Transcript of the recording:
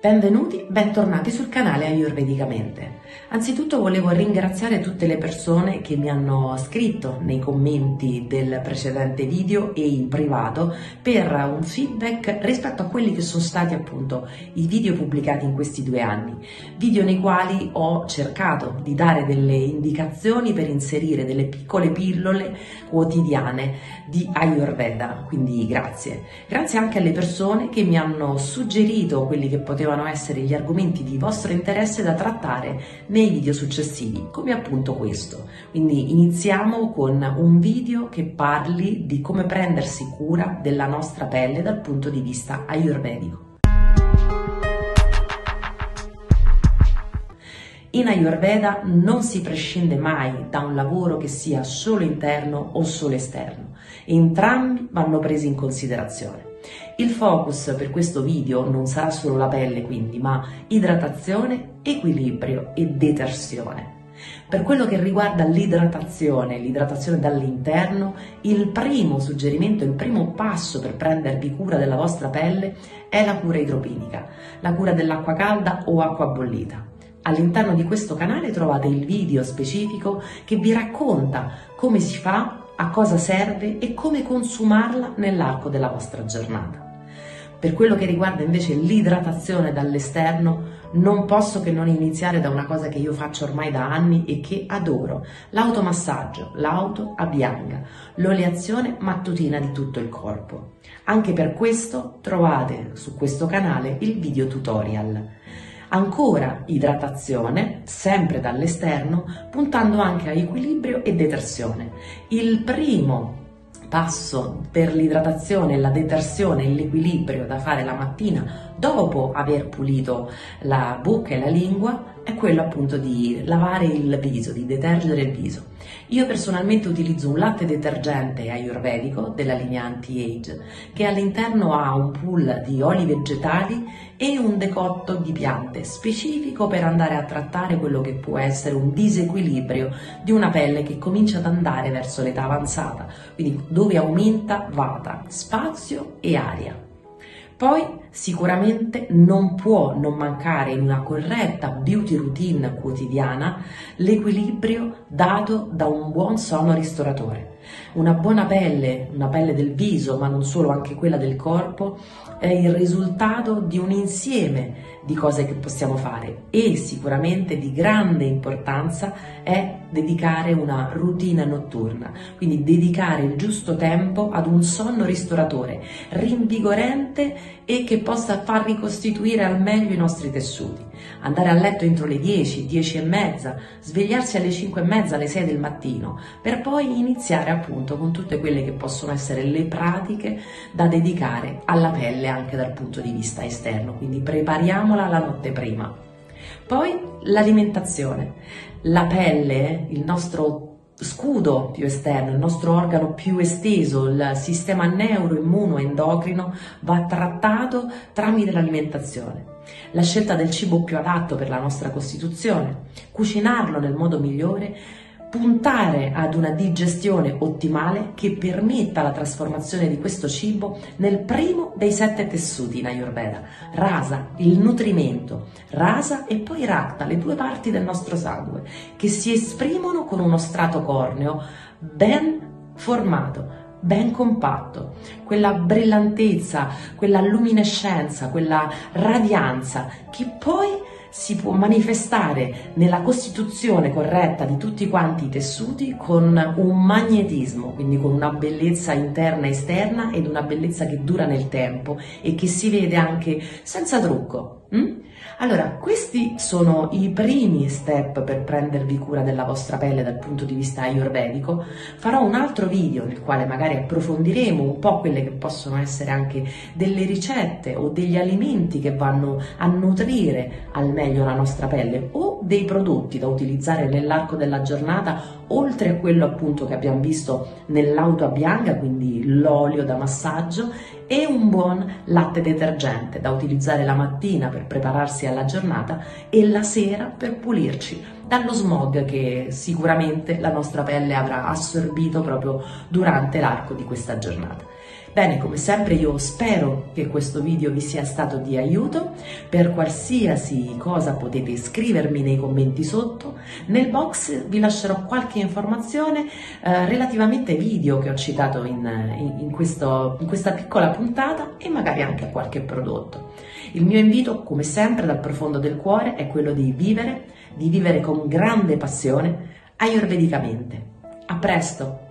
Benvenuti, bentornati sul canale Ayurvedicamente. Anzitutto volevo ringraziare tutte le persone che mi hanno scritto nei commenti del precedente video e in privato per un feedback rispetto a quelli che sono stati appunto i video pubblicati in questi 2 anni, video nei quali ho cercato di dare delle indicazioni per inserire delle piccole pillole quotidiane di Ayurveda, quindi grazie. Grazie anche alle persone che mi hanno suggerito quelli che potevo essere gli argomenti di vostro interesse da trattare nei video successivi, come appunto questo. Quindi iniziamo con un video che parli di come prendersi cura della nostra pelle dal punto di vista ayurvedico. In Ayurveda non si prescinde mai da un lavoro che sia solo interno o solo esterno, entrambi vanno presi in considerazione. Il focus per questo video non sarà solo la pelle quindi, ma idratazione, equilibrio e detersione. Per quello che riguarda l'idratazione dall'interno, il primo suggerimento, il primo passo per prendervi cura della vostra pelle è la cura idropinica, la cura dell'acqua calda o acqua bollita. All'interno di questo canale trovate il video specifico che vi racconta come si fa, a cosa serve e come consumarla nell'arco della vostra giornata. Per quello che riguarda invece l'idratazione dall'esterno, non posso che non iniziare da una cosa che io faccio ormai da anni e che adoro, l'automassaggio, l'autoabhyanga, l'oleazione mattutina di tutto il corpo. Anche per questo trovate su questo canale il video tutorial. Ancora idratazione, sempre dall'esterno, puntando anche a equilibrio e detersione. Il primo passo per l'idratazione, la detersione e l'equilibrio da fare la mattina dopo aver pulito la bocca e la lingua è quello appunto di lavare il viso, di detergere il viso. Io personalmente utilizzo un latte detergente ayurvedico della linea anti-age che all'interno ha un pool di oli vegetali e un decotto di piante specifico per andare a trattare quello che può essere un disequilibrio di una pelle che comincia ad andare verso l'età avanzata, quindi dove aumenta vata, spazio e aria. Poi sicuramente non può non mancare in una corretta beauty routine quotidiana l'equilibrio dato da un buon sonno ristoratore. Una buona pelle, una pelle del viso, ma non solo, anche quella del corpo, è il risultato di un insieme di cose che possiamo fare e sicuramente di grande importanza è dedicare una routine notturna, quindi dedicare il giusto tempo ad un sonno ristoratore, rinvigorente e che possa far ricostituire al meglio i nostri tessuti. Andare a letto entro le 10, 10 e mezza, svegliarsi alle 5 e mezza, alle 6 del mattino, per poi iniziare appunto con tutte quelle che possono essere le pratiche da dedicare alla pelle anche dal punto di vista esterno, quindi prepariamola la notte prima. Poi l'alimentazione, la pelle, il nostro scudo più esterno, il nostro organo più esteso, il sistema neuroimmunoendocrino va trattato tramite l'alimentazione. La scelta del cibo più adatto per la nostra costituzione, cucinarlo nel modo migliore, puntare ad una digestione ottimale che permetta la trasformazione di questo cibo nel primo dei 7 tessuti in Ayurveda, rasa, il nutrimento, rasa e poi rakta, le 2 parti del nostro sangue, che si esprimono con uno strato corneo ben formato, ben compatto, quella brillantezza, quella luminescenza, quella radianza che poi si può manifestare nella costituzione corretta di tutti quanti i tessuti con un magnetismo, quindi con una bellezza interna e esterna ed una bellezza che dura nel tempo e che si vede anche senza trucco. Allora, questi sono i primi step per prendervi cura della vostra pelle dal punto di vista ayurvedico. Farò un altro video nel quale magari approfondiremo un po' quelle che possono essere anche delle ricette o degli alimenti che vanno a nutrire al meglio la nostra pelle o dei prodotti da utilizzare nell'arco della giornata oltre a quello appunto che abbiamo visto nell'autoabhyanga, quindi l'olio da massaggio e un buon latte detergente da utilizzare la mattina per prepararsi alla giornata e la sera per pulirci dallo smog che sicuramente la nostra pelle avrà assorbito proprio durante l'arco di questa giornata. Bene, come sempre io spero che questo video vi sia stato di aiuto. Per qualsiasi cosa potete scrivermi nei commenti sotto, nel box vi lascerò qualche informazione relativamente ai video che ho citato in questa piccola puntata e magari anche a qualche prodotto. Il mio invito, come sempre dal profondo del cuore, è quello di vivere con grande passione ayurvedicamente. A presto!